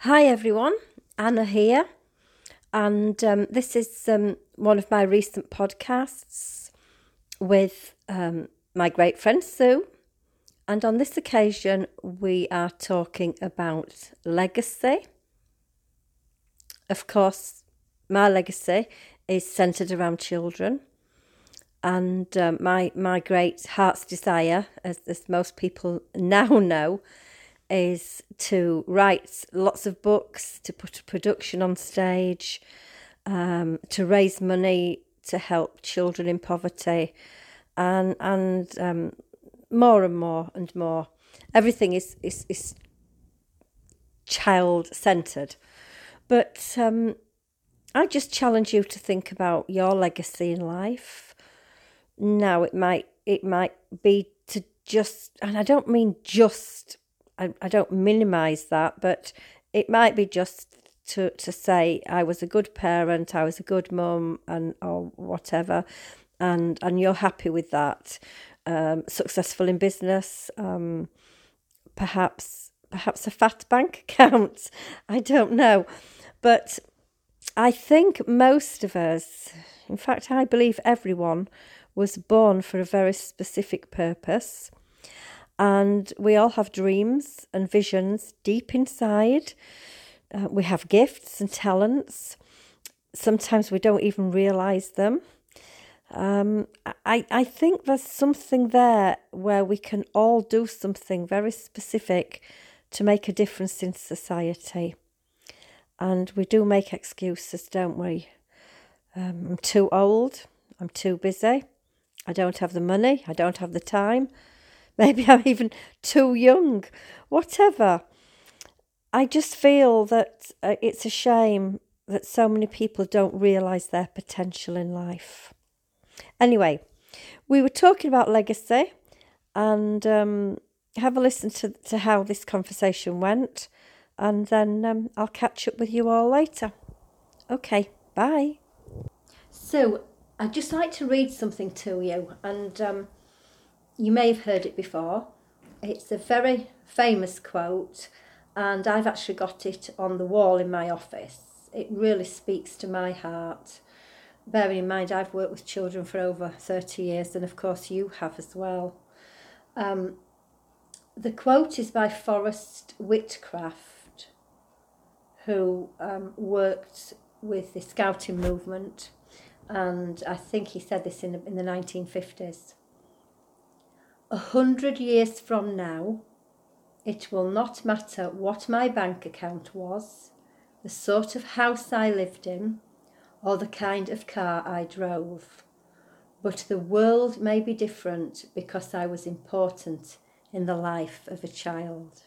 Hi everyone, Anna here, and this is one of my recent podcasts with my great friend Sue, and on this occasion we are talking about legacy. Of course, my legacy is centred around children, and my great heart's desire, as most people now know, is to write lots of books, to put a production on stage, to raise money to help children in poverty, and more and more and more. Everything is child-centred. But I just challenge you to think about your legacy in life. Now, it might be to just, and I don't mean just, I don't minimise that, but it might be just to say I was a good parent, I was a good mum, and or whatever, and you're happy with that. Successful in business, perhaps a fat bank account. I don't know, but I think most of us, in fact, I believe everyone, was born for a very specific purpose. And we all have dreams and visions deep inside. We have gifts and talents. Sometimes we don't even realise them. I think there's something there where we can all do something very specific to make a difference in society. And we do make excuses, don't we? I'm too old. I'm too busy. I don't have the money. I don't have the time. Maybe I'm even too young, whatever. I just feel that it's a shame that so many people don't realise their potential in life. Anyway, we were talking about legacy, and have a listen to how this conversation went, and then I'll catch up with you all later. Okay, bye. So, I'd just like to read something to you, and you may have heard it before. It's a very famous quote, and I've actually got it on the wall in my office. It really speaks to my heart. Bearing in mind, I've worked with children for over 30 years, and of course you have as well. The quote is by Forrest Whitcraft, who worked with the Scouting movement, and I think he said this in the 1950s. 100 years from now, it will not matter what my bank account was, the sort of house I lived in, or the kind of car I drove. But the world may be different because I was important in the life of a child.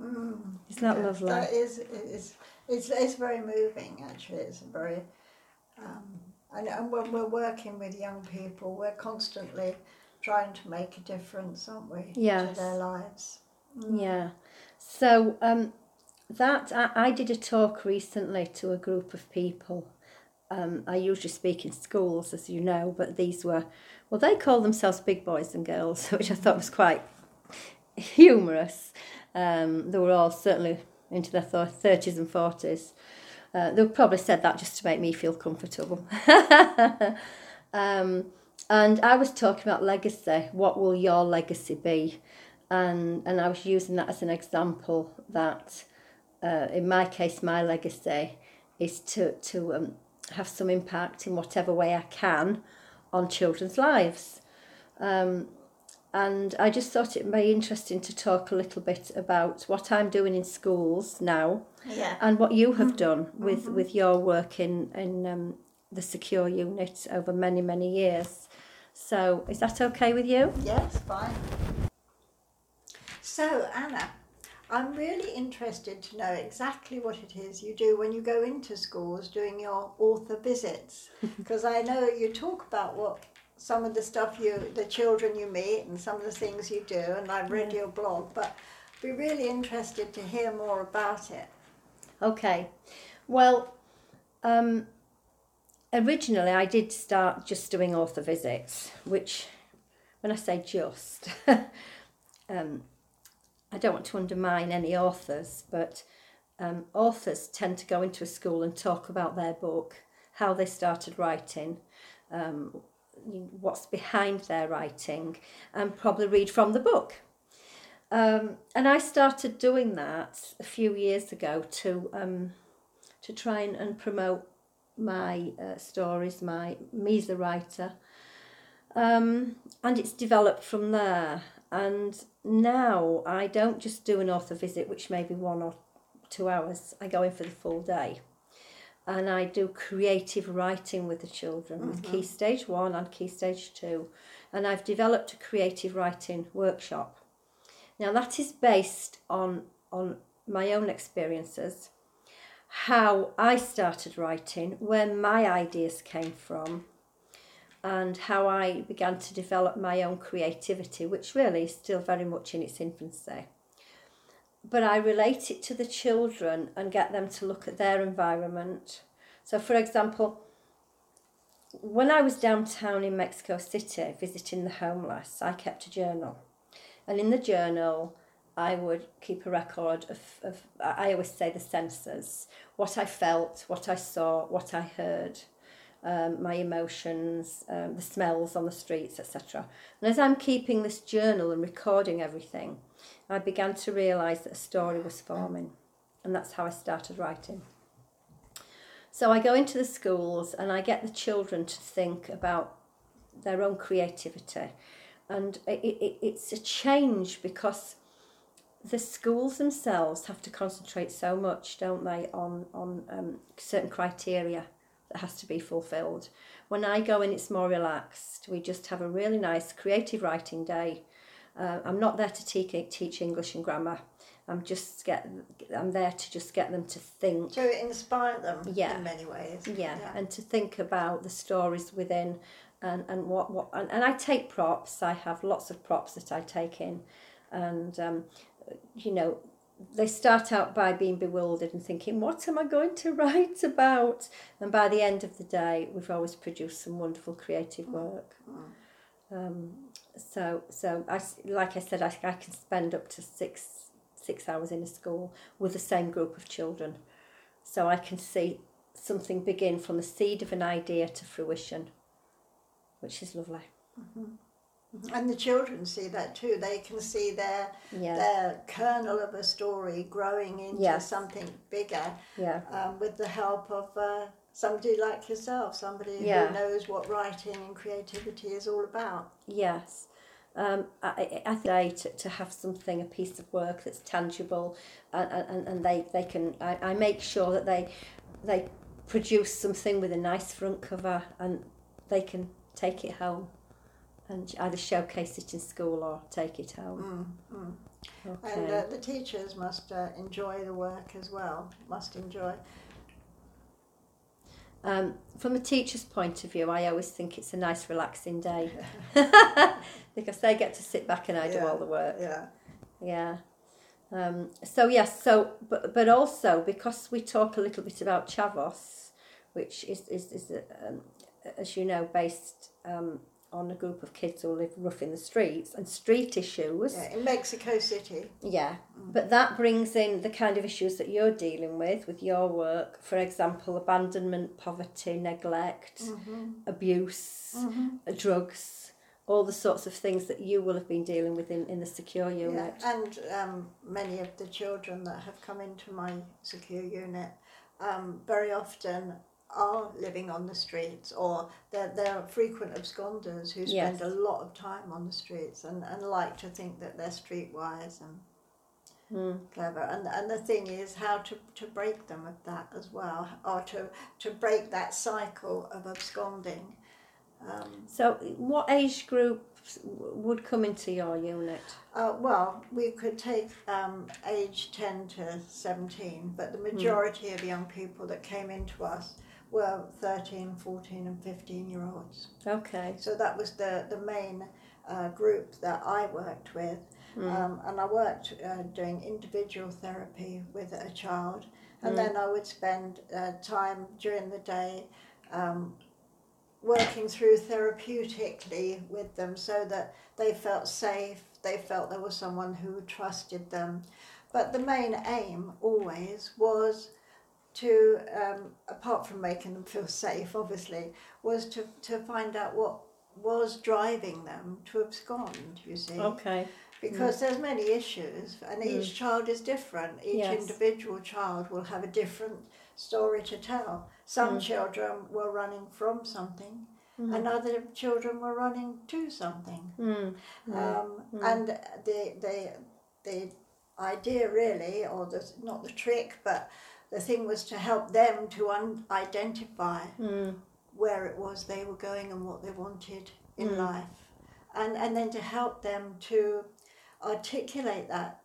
Isn't that lovely? That is. It's very moving, actually. It's very... and when we're working with young people, we're constantly trying to make a difference, aren't we? Yes. To their lives. Mm. Yeah. So I did a talk recently to a group of people. I usually speak in schools, as you know, but these were, well, they call themselves big boys and girls, which I thought was quite humorous. They were all certainly into their 30s and 40s. They probably said that just to make me feel comfortable. And I was talking about legacy. What will your legacy be? And I was using that as an example that, in my case, my legacy is to have some impact in whatever way I can on children's lives. And I just thought it would be interesting to talk a little bit about what I'm doing in schools now, and what you have done with your work in the secure unit over many, many years. So is that okay with you? Yes, fine. So Anna, I'm really interested to know exactly what it is you do when you go into schools doing your author visits, because I know you talk about what some of the stuff the children you meet and some of the things you do, and I've read your blog, but I'd be really interested to hear more about it. Okay, well, originally, I did start just doing author visits, which, when I say just, I don't want to undermine any authors, but authors tend to go into a school and talk about their book, how they started writing, what's behind their writing, and probably read from the book. And I started doing that a few years ago to try and promote my stories, me as a writer. And it's developed from there. And now I don't just do an author visit, which may be 1 or 2 hours. I go in for the full day. And I do creative writing with the children, with Key Stage 1 and Key Stage 2. And I've developed a creative writing workshop. Now, that is based on my own experiences, how I started writing, where my ideas came from, and how I began to develop my own creativity, which really is still very much in its infancy. But I relate it to the children and get them to look at their environment. So, for example, when I was downtown in Mexico City visiting the homeless, I kept a journal. And in the journal, I would keep a record of I always say the senses, what I felt, what I saw, what I heard, my emotions, the smells on the streets, etc. And as I'm keeping this journal and recording everything, I began to realise that a story was forming, and that's how I started writing. So I go into the schools and I get the children to think about their own creativity, and it's a change because the schools themselves have to concentrate so much, don't they, on certain criteria that has to be fulfilled. When I go in, it's more relaxed. We just have a really nice creative writing day. I'm not there to teach English and grammar. I'm there to just get them to think. To inspire them in many ways. Yeah, and to think about the stories within and I take props. I have lots of props that I take in, and they start out by being bewildered and thinking, what am I going to write about? And by the end of the day, we've always produced some wonderful creative work. I can spend up to six hours in a school with the same group of children. So I can see something begin from the seed of an idea to fruition, which is lovely. And the children see that too. They can see their kernel of a story growing into something bigger with the help of somebody like yourself, somebody who knows what writing and creativity is all about. Yes. I think to have something, a piece of work that's tangible, and they can... I make sure that they produce something with a nice front cover and they can take it home and either showcase it in school or take it home. Okay. And the teachers must enjoy the work as well, must enjoy. From a teacher's point of view, I always think it's a nice relaxing day because they get to sit back and I do all the work. But also because we talk a little bit about Chavos, which is as you know, based on a group of kids who live rough in the streets and street issues. Yeah, in Mexico City. Yeah, but that brings in the kind of issues that you're dealing with your work. For example, abandonment, poverty, neglect, abuse, drugs, all the sorts of things that you will have been dealing with in the secure unit. Yeah, and many of the children that have come into my secure unit very often are living on the streets, or they're frequent absconders who spend a lot of time on the streets and like to think that they're streetwise and clever. And the thing is how to break them of that as well, or to break that cycle of absconding. So what age groups would come into your unit? Well, we could take age 10 to 17, but the majority of young people that came into us were 13, 14 and 15-year-olds. Okay. So that was the main group that I worked with. And I worked doing individual therapy with a child. And then I would spend time during the day working through therapeutically with them so that they felt safe, they felt there was someone who trusted them. But the main aim always was to, apart from making them feel safe, obviously, was to find out what was driving them to abscond, you see. Okay. Because there's many issues, and each child is different. Each individual child will have a different story to tell. Some children were running from something, and other children were running to something. And the idea really, or the, not the trick, but the thing was to help them to identify where it was they were going and what they wanted in life. And then to help them to articulate that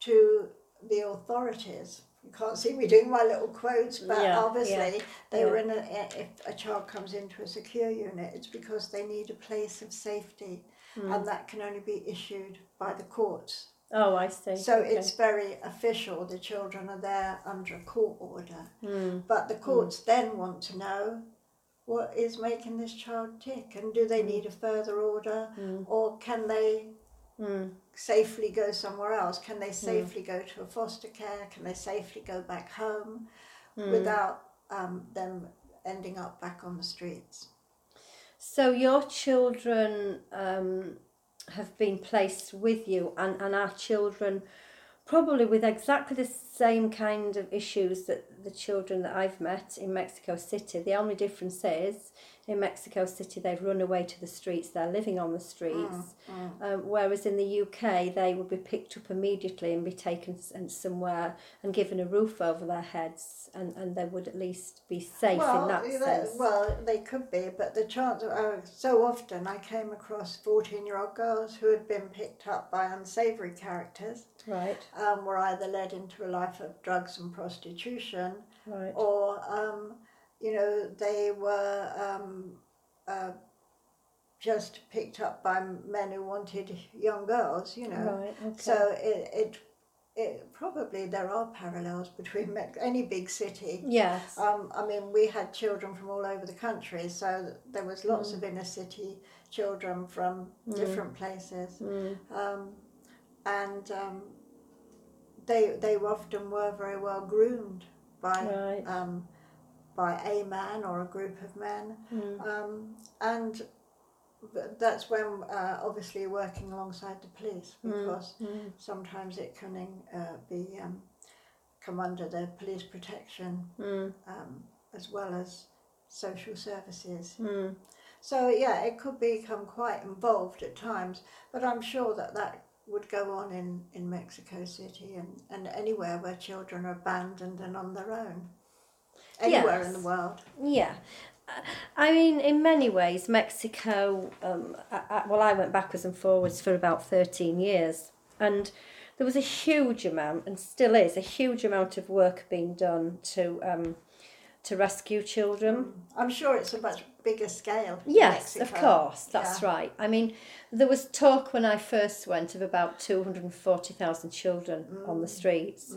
to the authorities. You can't see me doing my little quotes, but obviously they were in if a child comes into a secure unit, it's because they need a place of safety, and that can only be issued by the courts. Oh, I see. So it's very official. The children are there under a court order, but the courts then want to know what is making this child tick, and do they need a further order, or can they safely go somewhere else? Can they safely go to a foster care? Can they safely go back home without them ending up back on the streets? So your children have been placed with you, and our children probably with exactly the same kind of issues that the children that I've met in Mexico City. The only difference is, in Mexico City, they've run away to the streets, they're living on the streets, whereas in the UK, they would be picked up immediately and be taken somewhere and given a roof over their heads, and they would at least be safe in that sense. Well, they could be, but the chance of, so often I came across 14-year-old girls who had been picked up by unsavoury characters, were either led into a life of drugs and prostitution, or you know, they were just picked up by men who wanted young girls, you know. So it probably there are parallels between any big city. I mean, we had children from all over the country, so there was lots of inner city children from different places, and they often were very well groomed by a man or a group of men, and that's when obviously working alongside the police, because sometimes it can be come under the police protection as well as social services. So it could become quite involved at times, but I'm sure that would go on in Mexico City and anywhere where children are abandoned and on their own, anywhere in the world. Yeah. I mean, in many ways, Mexico, I went backwards and forwards for about 13 years, and there was a huge amount, and still is, a huge amount of work being done to rescue children. I'm sure it's a much bigger scale. Yes, Mexico. Of course, that's right. I mean, there was talk when I first went of about 240,000 children on the streets.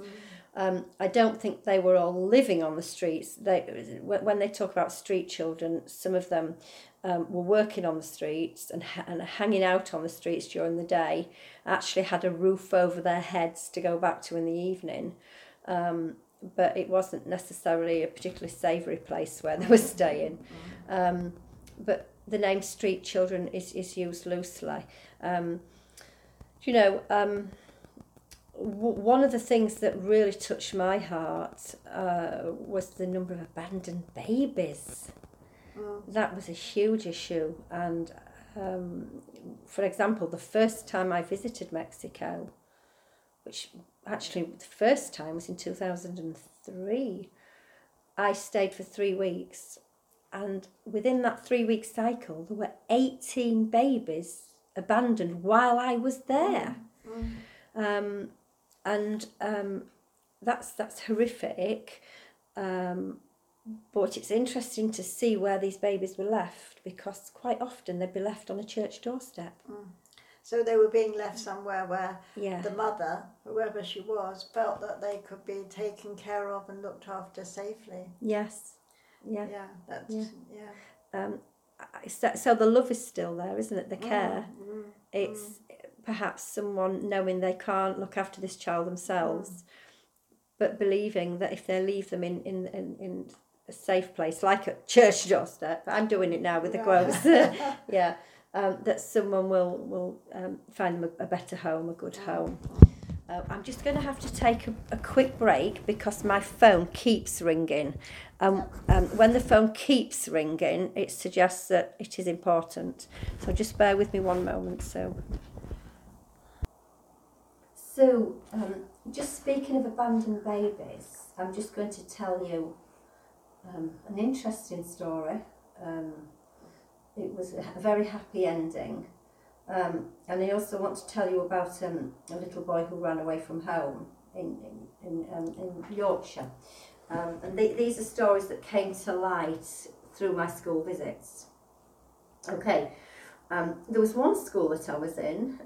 I don't think they were all living on the streets. When they talk about street children, some of them were working on the streets and hanging out on the streets during the day, actually had a roof over their heads to go back to in the evening. But it wasn't necessarily a particularly savoury place where they were staying. But the name street children is used loosely. You know, one of the things that really touched my heart was the number of abandoned babies. That was a huge issue. And for example, the first time I visited Mexico, which actually the first time was in 2003, I stayed for 3 weeks, and within that 3 week cycle there were 18 babies abandoned while I was there. That's horrific, but it's interesting to see where these babies were left, because quite often they'd be left on a church doorstep. So they were being left somewhere where the mother, whoever she was, felt that they could be taken care of and looked after safely. So the love is still there, isn't it? The care. It's perhaps someone knowing they can't look after this child themselves, but believing that if they leave them in a safe place, like a church doorstep, I'm doing it now with the quotes, that someone will find them a better home, a good home. I'm just going to have to take a quick break because my phone keeps ringing. When the phone keeps ringing, it suggests that it is important. So just bear with me one moment. So, just speaking of abandoned babies, I'm just going to tell you an interesting story. It was a very happy ending. And I also want to tell you about a little boy who ran away from home in Yorkshire. And these are stories that came to light through my school visits. Okay, there was one school that I was in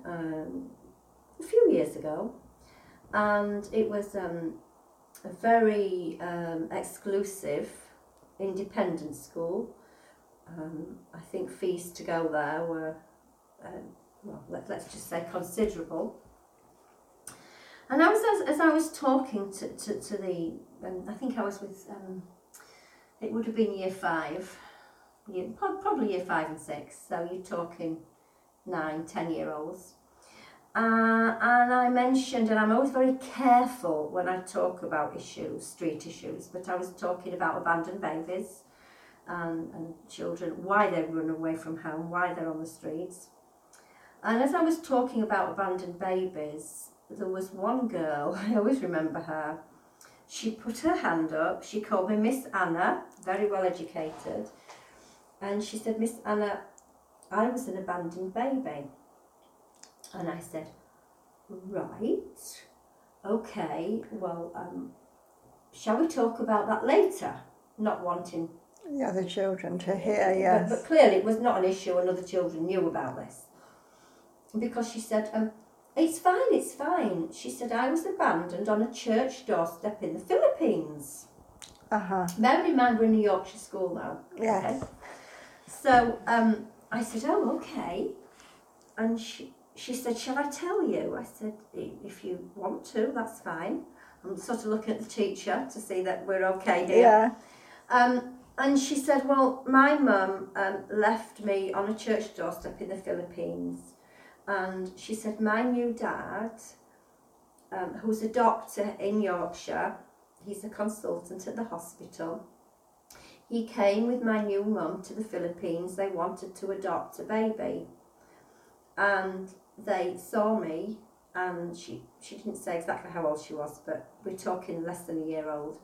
a few years ago, and it was a very exclusive, independent school. I think fees to go there were... let's just say considerable. And I was as I was talking to the, I think I was with, it would have been probably year 5 and 6, so you're talking 9, 10-year-olds. And I mentioned, and I'm always very careful when I talk about issues, street issues, but I was talking about abandoned babies and children, why they run away from home, why they're on the streets. And as I was talking about abandoned babies, there was one girl, I always remember her, she put her hand up, she called me Miss Anna, very well educated, and she said, Miss Anna, I was an abandoned baby. And I said, right, okay, well, shall we talk about that later? Not wanting the other children to hear, yes. But clearly it was not an issue and other children knew about this. Because she said, it's fine. She said, I was abandoned on a church doorstep in the Philippines. Bear in mind, we're in a Yorkshire school now. Yes. Okay? So I said, oh, okay. And she said, shall I tell you? I said, if you want to, that's fine. I'm sort of looking at the teacher to see that we're okay here. Yeah. And she said, well, my mum left me on a church doorstep in the Philippines. And she said, my new dad, who's a doctor in Yorkshire, he's a consultant at the hospital. He came with my new mum to the Philippines. They wanted to adopt a baby. And they saw me, and she didn't say exactly how old she was, but we're talking less than a year old.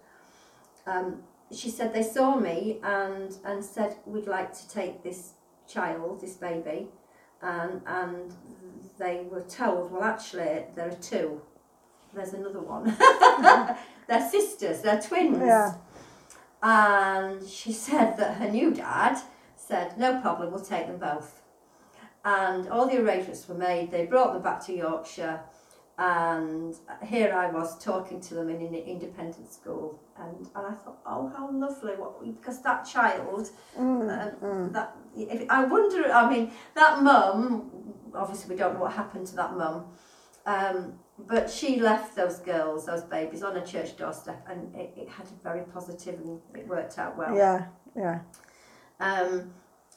She said they saw me and said, we'd like to take this child, this baby. And they were told, well, actually, there are two. There's another one. They're sisters, they're twins. Yeah. And she said that her new dad said, no problem, we'll take them both. And all the arrangements were made. They brought them back to Yorkshire. And here I was talking to them in an independent school. And I thought, oh, how lovely. Because that child, that mum, obviously we don't know what happened to that mum, but she left those girls, those babies, on a church doorstep, and it had a very positive, and it worked out well. Yeah.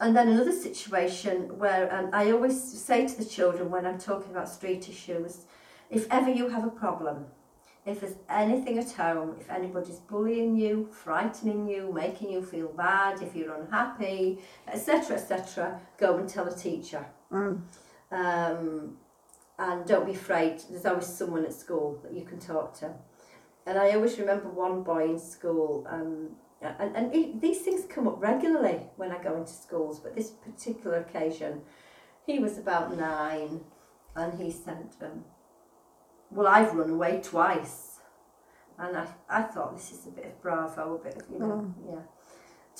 And then another situation where I always say to the children when I'm talking about street issues, if ever you have a problem, if there's anything at home, if anybody's bullying you, frightening you, making you feel bad, if you're unhappy, etc., go and tell a teacher. And don't be afraid, there's always someone at school that you can talk to. And I always remember one boy in school, these things come up regularly when I go into schools, but this particular occasion, he was about 9, and he said, well, I've run away twice. And I thought, this is a bit of bravo, a bit of,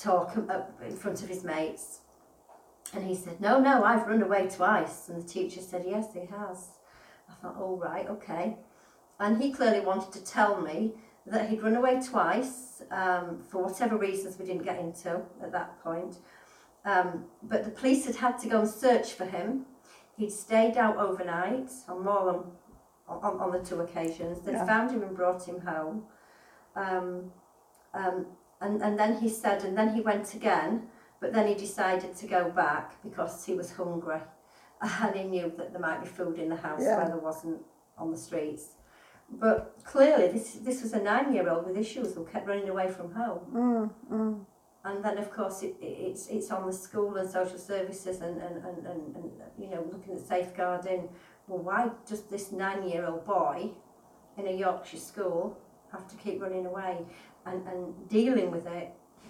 talk in front of his mates. And he said, no, I've run away twice. And the teacher said, yes, he has. I thought, all right, okay. And he clearly wanted to tell me that he'd run away twice, for whatever reasons we didn't get into at that point. But the police had to go and search for him. He stayed out overnight on more on the two occasions. They found him and brought him home. And then he said, and then he went again, but then he decided to go back because he was hungry and he knew that there might be food in the house where there wasn't on the streets. But clearly this was a 9-year-old with issues who kept running away from home. Mm, mm. And then, of course, it's on the school and social services and you know, looking at safeguarding. Well, why does this 9-year-old boy in a Yorkshire school have to keep running away and dealing with it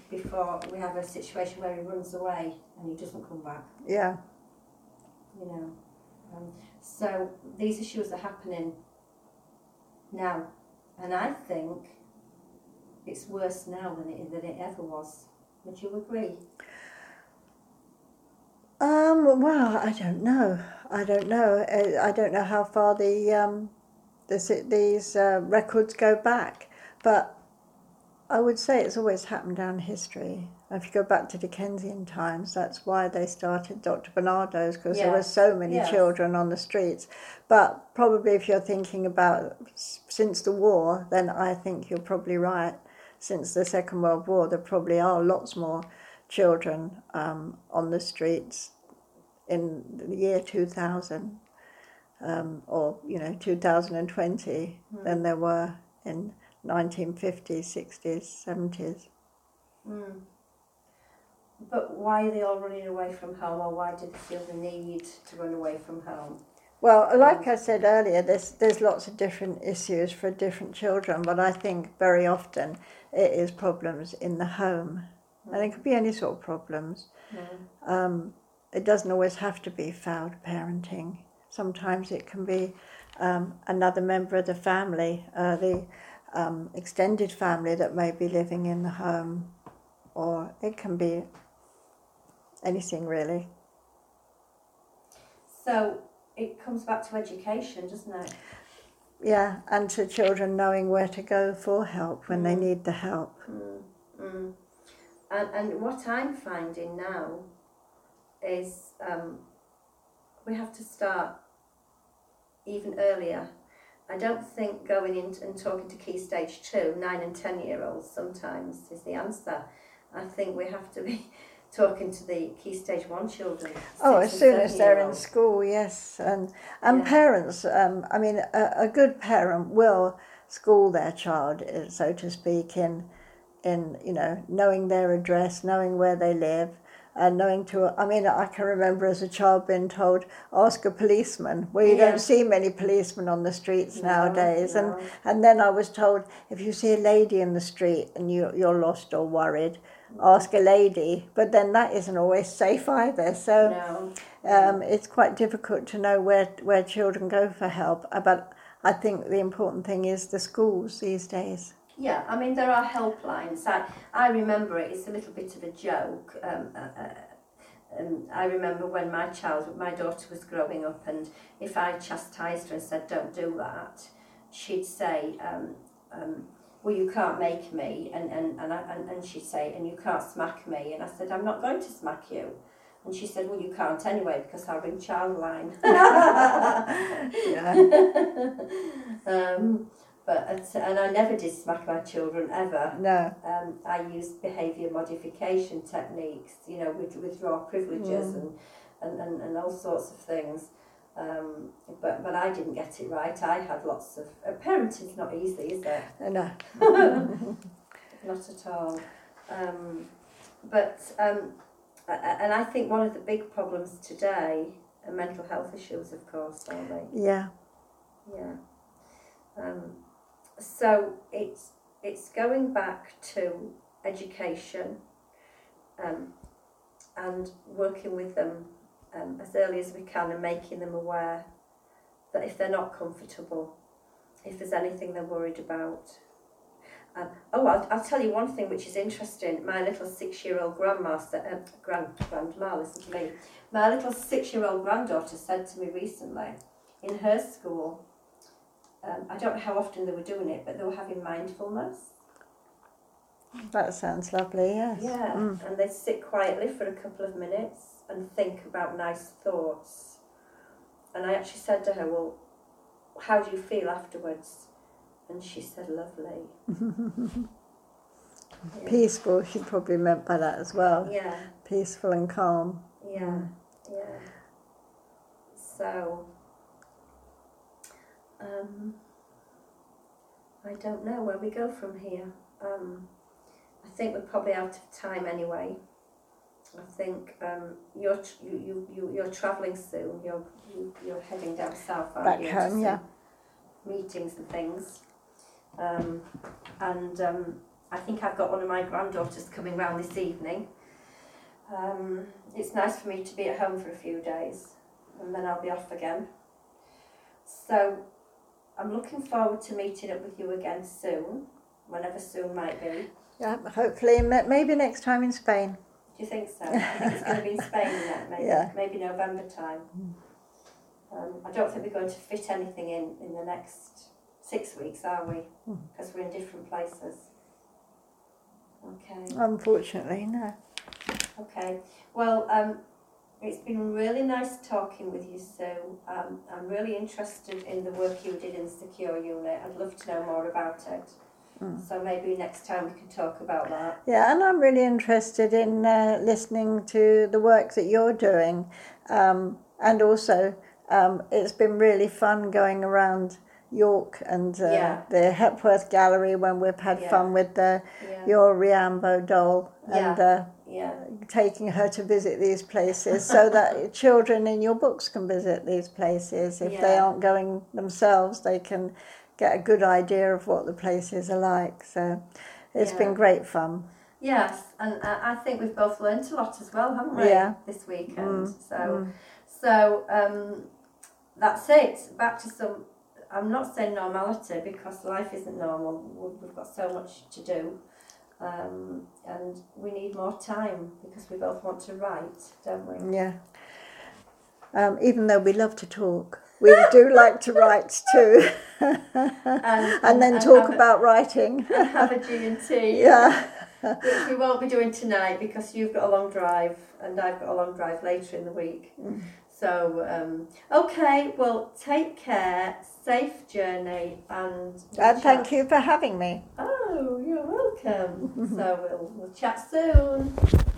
before we have a situation where he runs away and he doesn't come back? Yeah. You know, so these issues are happening now, and I think it's worse now than it ever was. Would you agree? Well, I don't know. I don't know how far these records go back, but I would say it's always happened down history. If you go back to Dickensian times, that's why they started Dr. Barnardo's, because there were so many children on the streets. But probably if you're thinking about since the war, then I think you're probably right. Since the Second World War, there probably are lots more children on the streets in the year 2000 or, you know, 2020 than there were in 1950s, 60s, 70s. Mm. But why are they all running away from home, or why do they feel the need to run away from home? Well, like I said earlier, there's lots of different issues for different children, but I think very often it is problems in the home. Mm. And it could be any sort of problems. Mm. It doesn't always have to be foul parenting. Sometimes it can be another member of the family, the extended family that may be living in the home, or it can be anything really. So it comes back to education, doesn't it? Yeah, and to children knowing where to go for help when they need the help. Mm. Mm. And what I'm finding now is we have to start even earlier. I don't think going in and talking to key stage 2, 9 and 10-year-olds sometimes is the answer. I think we have to be talking to the key stage 1 children. Oh, as soon as they're in school, yes. And parents, I mean, a good parent will school their child, so to speak, in you know, knowing their address, knowing where they live, and knowing to, I mean, I can remember as a child being told, ask a policeman. Well, you don't see many policemen on the streets nowadays. No. And then I was told, if you see a lady in the street and you're lost or worried, ask a lady. But then that isn't always safe either. So it's quite difficult to know where children go for help. But I think the important thing is the schools these days. Yeah, I mean, there are helplines. I remember it, it's a little bit of a joke. I remember when my daughter was growing up, and if I chastised her and said, don't do that, she'd say, well, you can't make me, and she'd say, and you can't smack me. And I said, I'm not going to smack you. And she said, well, you can't anyway, because I'll ring Childline. And I never did smack my children ever. No. I used behaviour modification techniques, you know, with raw privileges and all sorts of things. But I didn't get it right. I had lots of parenting's not easy, is it? No. Not at all. And I think one of the big problems today are mental health issues, of course, aren't they? Yeah. Yeah. So it's going back to education and working with them as early as we can, and making them aware that if they're not comfortable, if there's anything they're worried about. I'll tell you one thing which is interesting. My little 6-year-old grandma, listen to me. My little 6-year-old granddaughter said to me recently, in her school, I don't know how often they were doing it, but they were having mindfulness. That sounds lovely, yes. Yeah, and they'd sit quietly for a couple of minutes and think about nice thoughts. And I actually said to her, well, how do you feel afterwards? And she said, lovely. Yeah. Peaceful, she probably meant by that as well. Yeah. Peaceful and calm. Yeah, yeah. So, I don't know where we go from here. I think we're probably out of time anyway. I think you're travelling soon. You're heading down south, aren't you? Back home, yeah. Meetings and things, I think I've got one of my granddaughters coming round this evening. It's nice for me to be at home for a few days, and then I'll be off again. So I'm looking forward to meeting up with you again soon, whenever soon might be. Yeah, hopefully, maybe next time in Spain. Do you think so? I think it's going to be in Spain then, maybe, yeah. Maybe November time. I don't think we're going to fit anything in the next 6 weeks, are we? Because we're in different places. Okay. Unfortunately, no. Okay. Well, it's been really nice talking with you, Sue. I'm really interested in the work you did in Secure Unit. I'd love to know more about it. So maybe next time we can talk about that. Yeah, and I'm really interested in listening to the work that you're doing. And also, it's been really fun going around York and the Hepworth Gallery when we've had fun with your Riambo doll and taking her to visit these places so that children in your books can visit these places. If they aren't going themselves, they can get a good idea of what the places are like. So it's been great fun. Yes, and I think we've both learned a lot as well, haven't we, this weekend? So that's it. Back to some... I'm not saying normality because life isn't normal. We've got so much to do, and we need more time because we both want to write, don't we? Yeah. Even though we love to talk, we do like to write too, and then talk about writing. And have a G&T. Yeah. Which we won't be doing tonight because you've got a long drive and I've got a long drive later in the week. So, okay, well, take care, safe journey, and... thank you for having me. Oh, you're welcome. So we'll chat soon.